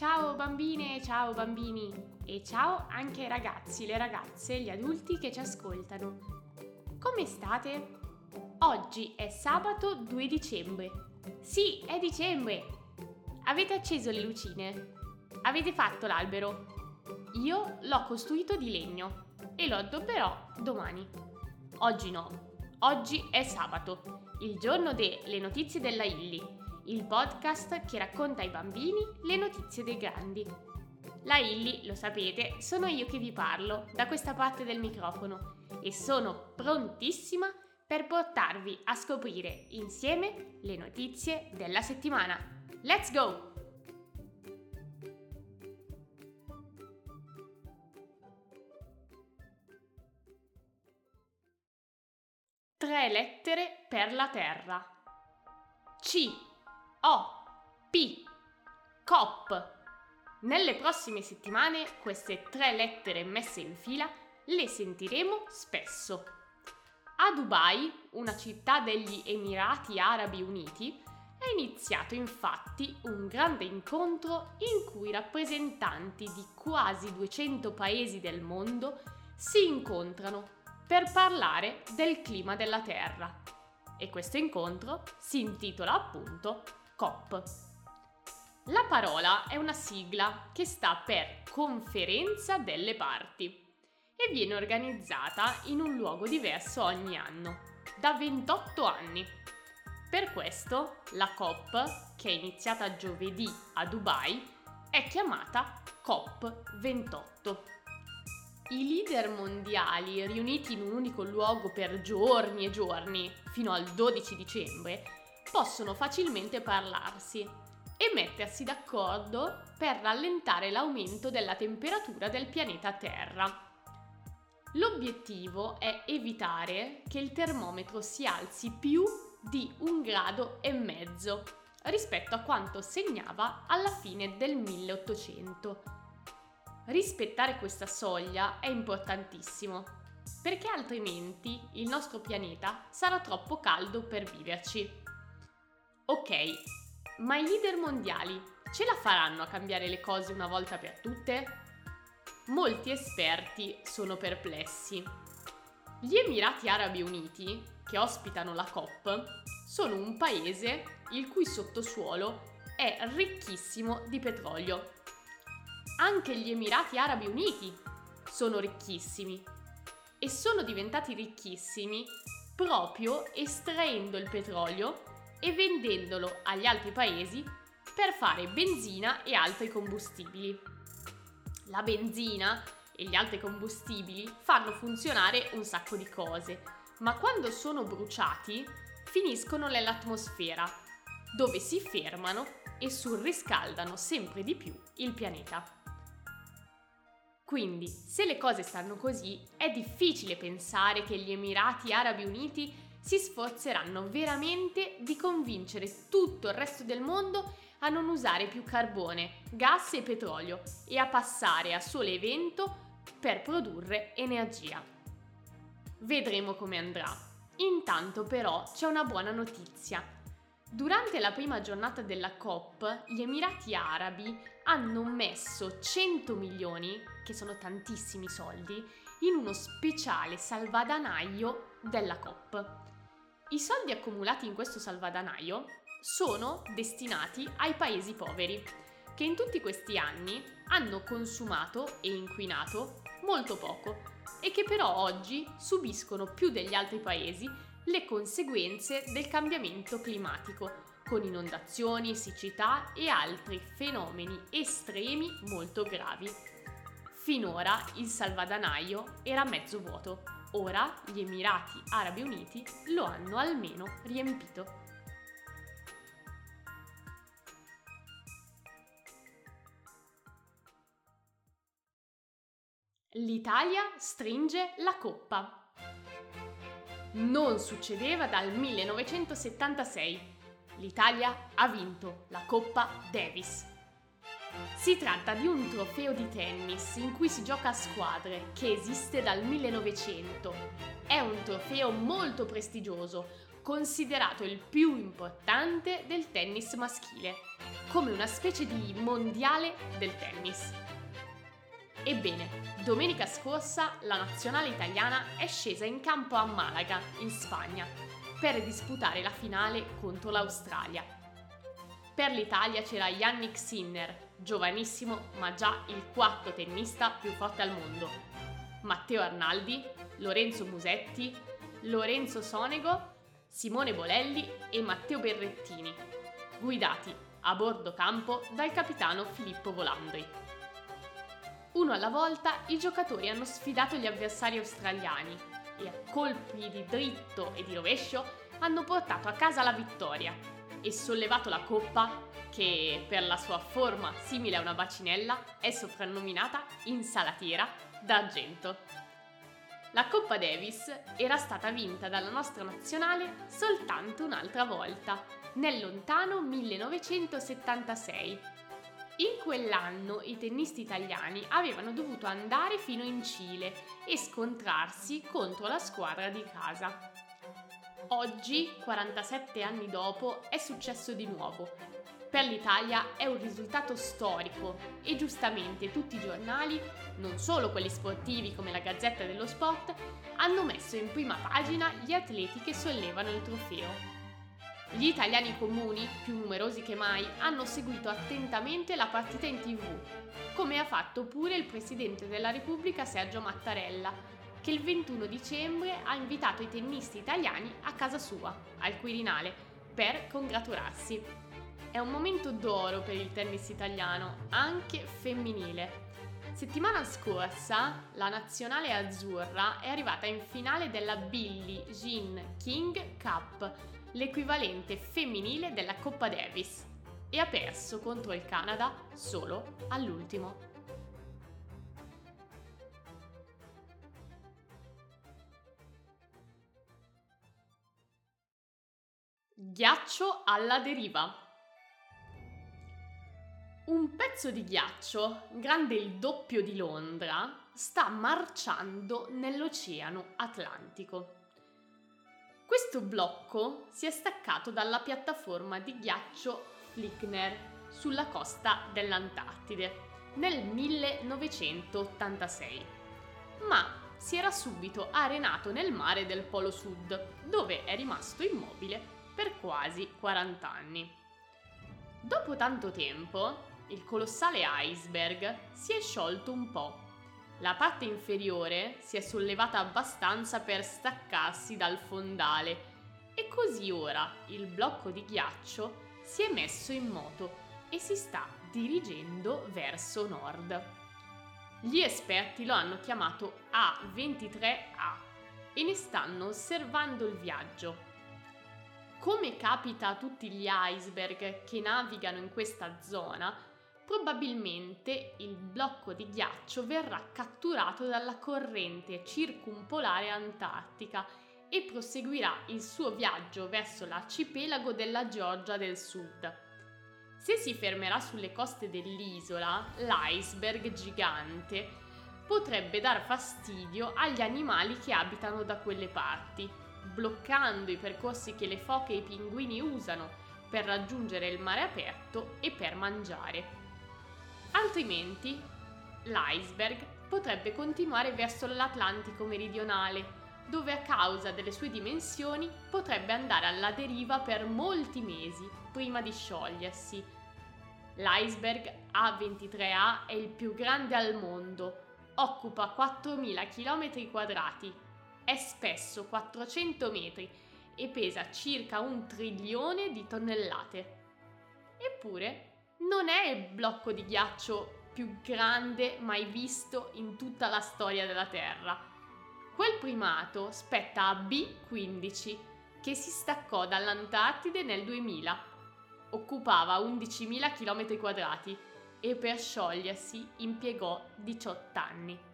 Ciao bambine, ciao bambini e ciao anche ai ragazzi, le ragazze e gli adulti che ci ascoltano. Come state? Oggi è sabato 2 dicembre. Sì, è dicembre! Avete acceso le lucine? Avete fatto l'albero? Io l'ho costruito di legno e lo addobberò domani. Oggi no, oggi è sabato, il giorno delle notizie della Illy, il podcast che racconta ai bambini le notizie dei grandi. La Illy, lo sapete, sono io che vi parlo da questa parte del microfono e sono prontissima per portarvi a scoprire insieme le notizie della settimana. Let's go! Tre lettere per la terra. C. O, P, COP. Nelle prossime settimane queste tre lettere messe in fila le sentiremo spesso. A Dubai, una città degli Emirati Arabi Uniti, è iniziato infatti un grande incontro in cui rappresentanti di quasi 200 paesi del mondo si incontrano per parlare del clima della Terra. E questo incontro si intitola appunto COP. La parola è una sigla che sta per Conferenza delle Parti e viene organizzata in un luogo diverso ogni anno, da 28 anni. Per questo la COP, che è iniziata giovedì a Dubai, è chiamata COP28. I leader mondiali, riuniti in un unico luogo per giorni e giorni, fino al 12 dicembre, possono facilmente parlarsi e mettersi d'accordo per rallentare l'aumento della temperatura del pianeta Terra. L'obiettivo è evitare che il termometro si alzi più di 1,5 gradi rispetto a quanto segnava alla fine del 1800. Rispettare questa soglia è importantissimo, perché altrimenti il nostro pianeta sarà troppo caldo per viverci. Ok, ma i leader mondiali ce la faranno a cambiare le cose una volta per tutte? Molti esperti sono perplessi. Gli Emirati Arabi Uniti, che ospitano la COP, sono un paese il cui sottosuolo è ricchissimo di petrolio. Anche gli Emirati Arabi Uniti sono ricchissimi e sono diventati ricchissimi proprio estraendo il petrolio e vendendolo agli altri paesi per fare benzina e altri combustibili. La benzina e gli altri combustibili fanno funzionare un sacco di cose, ma quando sono bruciati finiscono nell'atmosfera, dove si fermano e surriscaldano sempre di più il pianeta. Quindi, se le cose stanno così, è difficile pensare che gli Emirati Arabi Uniti si sforzeranno veramente di convincere tutto il resto del mondo a non usare più carbone, gas e petrolio e a passare a sole e vento per produrre energia. Vedremo come andrà. Intanto però c'è una buona notizia. Durante la prima giornata della COP, gli Emirati Arabi hanno messo 100 milioni, che sono tantissimi soldi, in uno speciale salvadanaio della COP. I soldi accumulati in questo salvadanaio sono destinati ai paesi poveri, che in tutti questi anni hanno consumato e inquinato molto poco e che però oggi subiscono più degli altri paesi le conseguenze del cambiamento climatico, con inondazioni, siccità e altri fenomeni estremi molto gravi. Finora il salvadanaio era mezzo vuoto. Ora gli Emirati Arabi Uniti lo hanno almeno riempito. L'Italia stringe la coppa. Non succedeva dal 1976. L'Italia ha vinto la Coppa Davis. Si tratta di un trofeo di tennis in cui si gioca a squadre che esiste dal 1900. È un trofeo molto prestigioso, considerato il più importante del tennis maschile. come una specie di mondiale del tennis. Ebbene, domenica scorsa la nazionale italiana è scesa in campo a Malaga, in Spagna, per disputare la finale contro l'Australia. Per l'Italia c'era Yannick Sinner, giovanissimo ma già il quarto tennista più forte al mondo, Matteo Arnaldi, Lorenzo Musetti, Lorenzo Sonego, Simone Bolelli e Matteo Berrettini, guidati a bordo campo dal capitano Filippo Volandri. Uno alla volta i giocatori hanno sfidato gli avversari australiani e a colpi di dritto e di rovescio hanno portato a casa la vittoria e sollevato la coppa che, per la sua forma simile a una bacinella, è soprannominata insalatiera d'argento. La Coppa Davis era stata vinta dalla nostra nazionale soltanto un'altra volta, nel lontano 1976. In quell'anno i tennisti italiani avevano dovuto andare fino in Cile e scontrarsi contro la squadra di casa. Oggi, 47 anni dopo, è successo di nuovo. Per l'Italia è un risultato storico e giustamente tutti i giornali, non solo quelli sportivi come la Gazzetta dello Sport, hanno messo in prima pagina gli atleti che sollevano il trofeo. Gli italiani comuni, più numerosi che mai, hanno seguito attentamente la partita in TV, come ha fatto pure il Presidente della Repubblica Sergio Mattarella, che il 21 dicembre ha invitato i tennisti italiani a casa sua, al Quirinale, per congratularsi. È un momento d'oro per il tennis italiano, anche femminile. Settimana scorsa la nazionale azzurra è arrivata in finale della Billie Jean King Cup, l'equivalente femminile della Coppa Davis, e ha perso contro il Canada solo all'ultimo. Ghiaccio alla deriva. Un pezzo di ghiaccio, grande il doppio di Londra, sta marciando nell'Oceano Atlantico. Questo blocco si è staccato dalla piattaforma di ghiaccio Flickner sulla costa dell'Antartide nel 1986, ma si era subito arenato nel mare del Polo Sud, dove è rimasto immobile per quasi 40 anni. Dopo tanto tempo, il colossale iceberg si è sciolto un po'. La parte inferiore si è sollevata abbastanza per staccarsi dal fondale e così ora il blocco di ghiaccio si è messo in moto e si sta dirigendo verso nord. Gli esperti lo hanno chiamato A23A e ne stanno osservando il viaggio. Come capita a tutti gli iceberg che navigano in questa zona, probabilmente il blocco di ghiaccio verrà catturato dalla corrente circumpolare antartica e proseguirà il suo viaggio verso l'arcipelago della Georgia del Sud. Se si fermerà sulle coste dell'isola, l'iceberg gigante potrebbe dar fastidio agli animali che abitano da quelle parti, bloccando i percorsi che le foche e i pinguini usano per raggiungere il mare aperto e per mangiare. Altrimenti, l'iceberg potrebbe continuare verso l'Atlantico meridionale, dove a causa delle sue dimensioni potrebbe andare alla deriva per molti mesi prima di sciogliersi. L'iceberg A23A è il più grande al mondo, occupa 4.000 km2, è spesso 400 metri e pesa circa 1 trilione di tonnellate. Eppure non è il blocco di ghiaccio più grande mai visto in tutta la storia della Terra. Quel primato spetta a B15, che si staccò dall'Antartide nel 2000. Occupava 11.000 km2 e per sciogliersi impiegò 18 anni.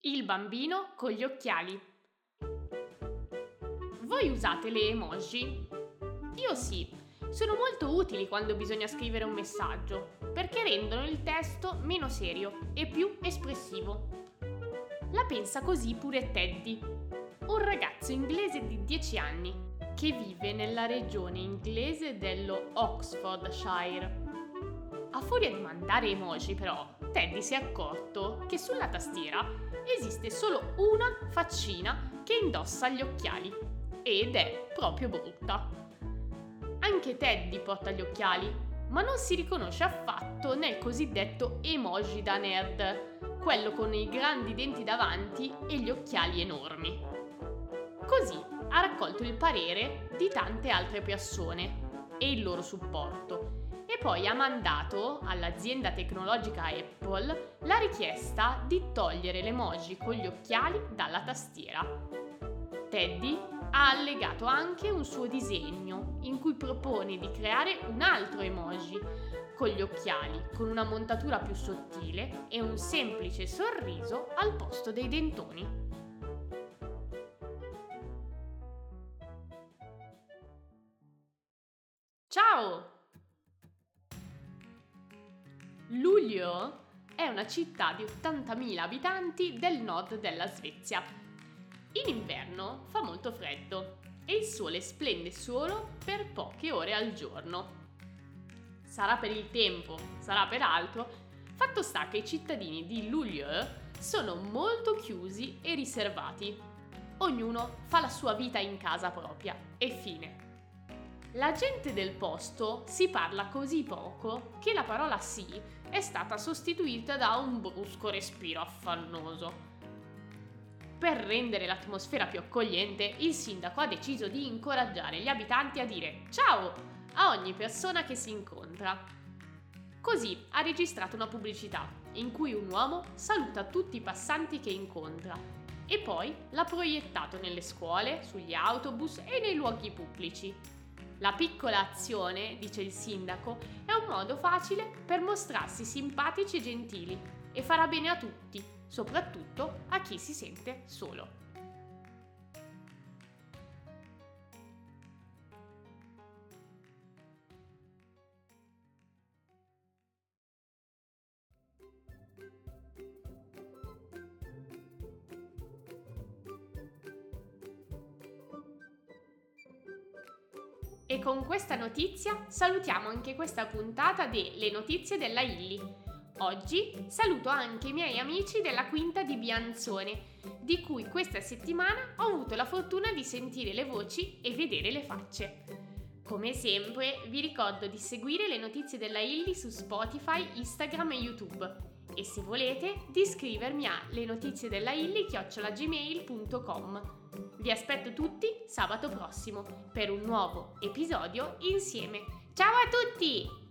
Il bambino con gli occhiali. Voi usate le emoji? Io sì, sono molto utili quando bisogna scrivere un messaggio, perché rendono il testo meno serio e più espressivo. La pensa così pure Teddy, un ragazzo inglese di 10 anni che vive nella regione inglese dello Oxfordshire. A furia di mandare emoji però, Teddy si è accorto che sulla tastiera esiste solo una faccina che indossa gli occhiali ed è proprio brutta. Anche Teddy porta gli occhiali, ma non si riconosce affatto nel cosiddetto emoji da nerd, quello con i grandi denti davanti e gli occhiali enormi. Così ha raccolto il parere di tante altre persone e il loro supporto. E poi ha mandato all'azienda tecnologica Apple la richiesta di togliere l'emoji con gli occhiali dalla tastiera. Teddy ha allegato anche un suo disegno in cui propone di creare un altro emoji con gli occhiali, con una montatura più sottile e un semplice sorriso al posto dei dentoni. Ciao! Luleå è una città di 80.000 abitanti del nord della Svezia. In inverno fa molto freddo e il sole splende solo per poche ore al giorno. Sarà per il tempo, sarà per altro, fatto sta che i cittadini di Luleå sono molto chiusi e riservati. Ognuno fa la sua vita in casa propria e fine. La gente del posto si parla così poco che la parola sì è stata sostituita da un brusco respiro affannoso. Per rendere l'atmosfera più accogliente, il sindaco ha deciso di incoraggiare gli abitanti a dire ciao a ogni persona che si incontra. Così ha registrato una pubblicità in cui un uomo saluta tutti i passanti che incontra e poi l'ha proiettato nelle scuole, sugli autobus e nei luoghi pubblici. La piccola azione, dice il sindaco, è un modo facile per mostrarsi simpatici e gentili e farà bene a tutti, soprattutto a chi si sente solo. E con questa notizia salutiamo anche questa puntata delle notizie della Illy. Oggi saluto anche i miei amici della quinta di Bianzone, di cui questa settimana ho avuto la fortuna di sentire le voci e vedere le facce. Come sempre vi ricordo di seguire le notizie della Illy su Spotify, Instagram e YouTube e se volete di iscrivermi a lenotiziedellailly@gmail.com. Vi aspetto tutti sabato prossimo per un nuovo episodio insieme. Ciao a tutti!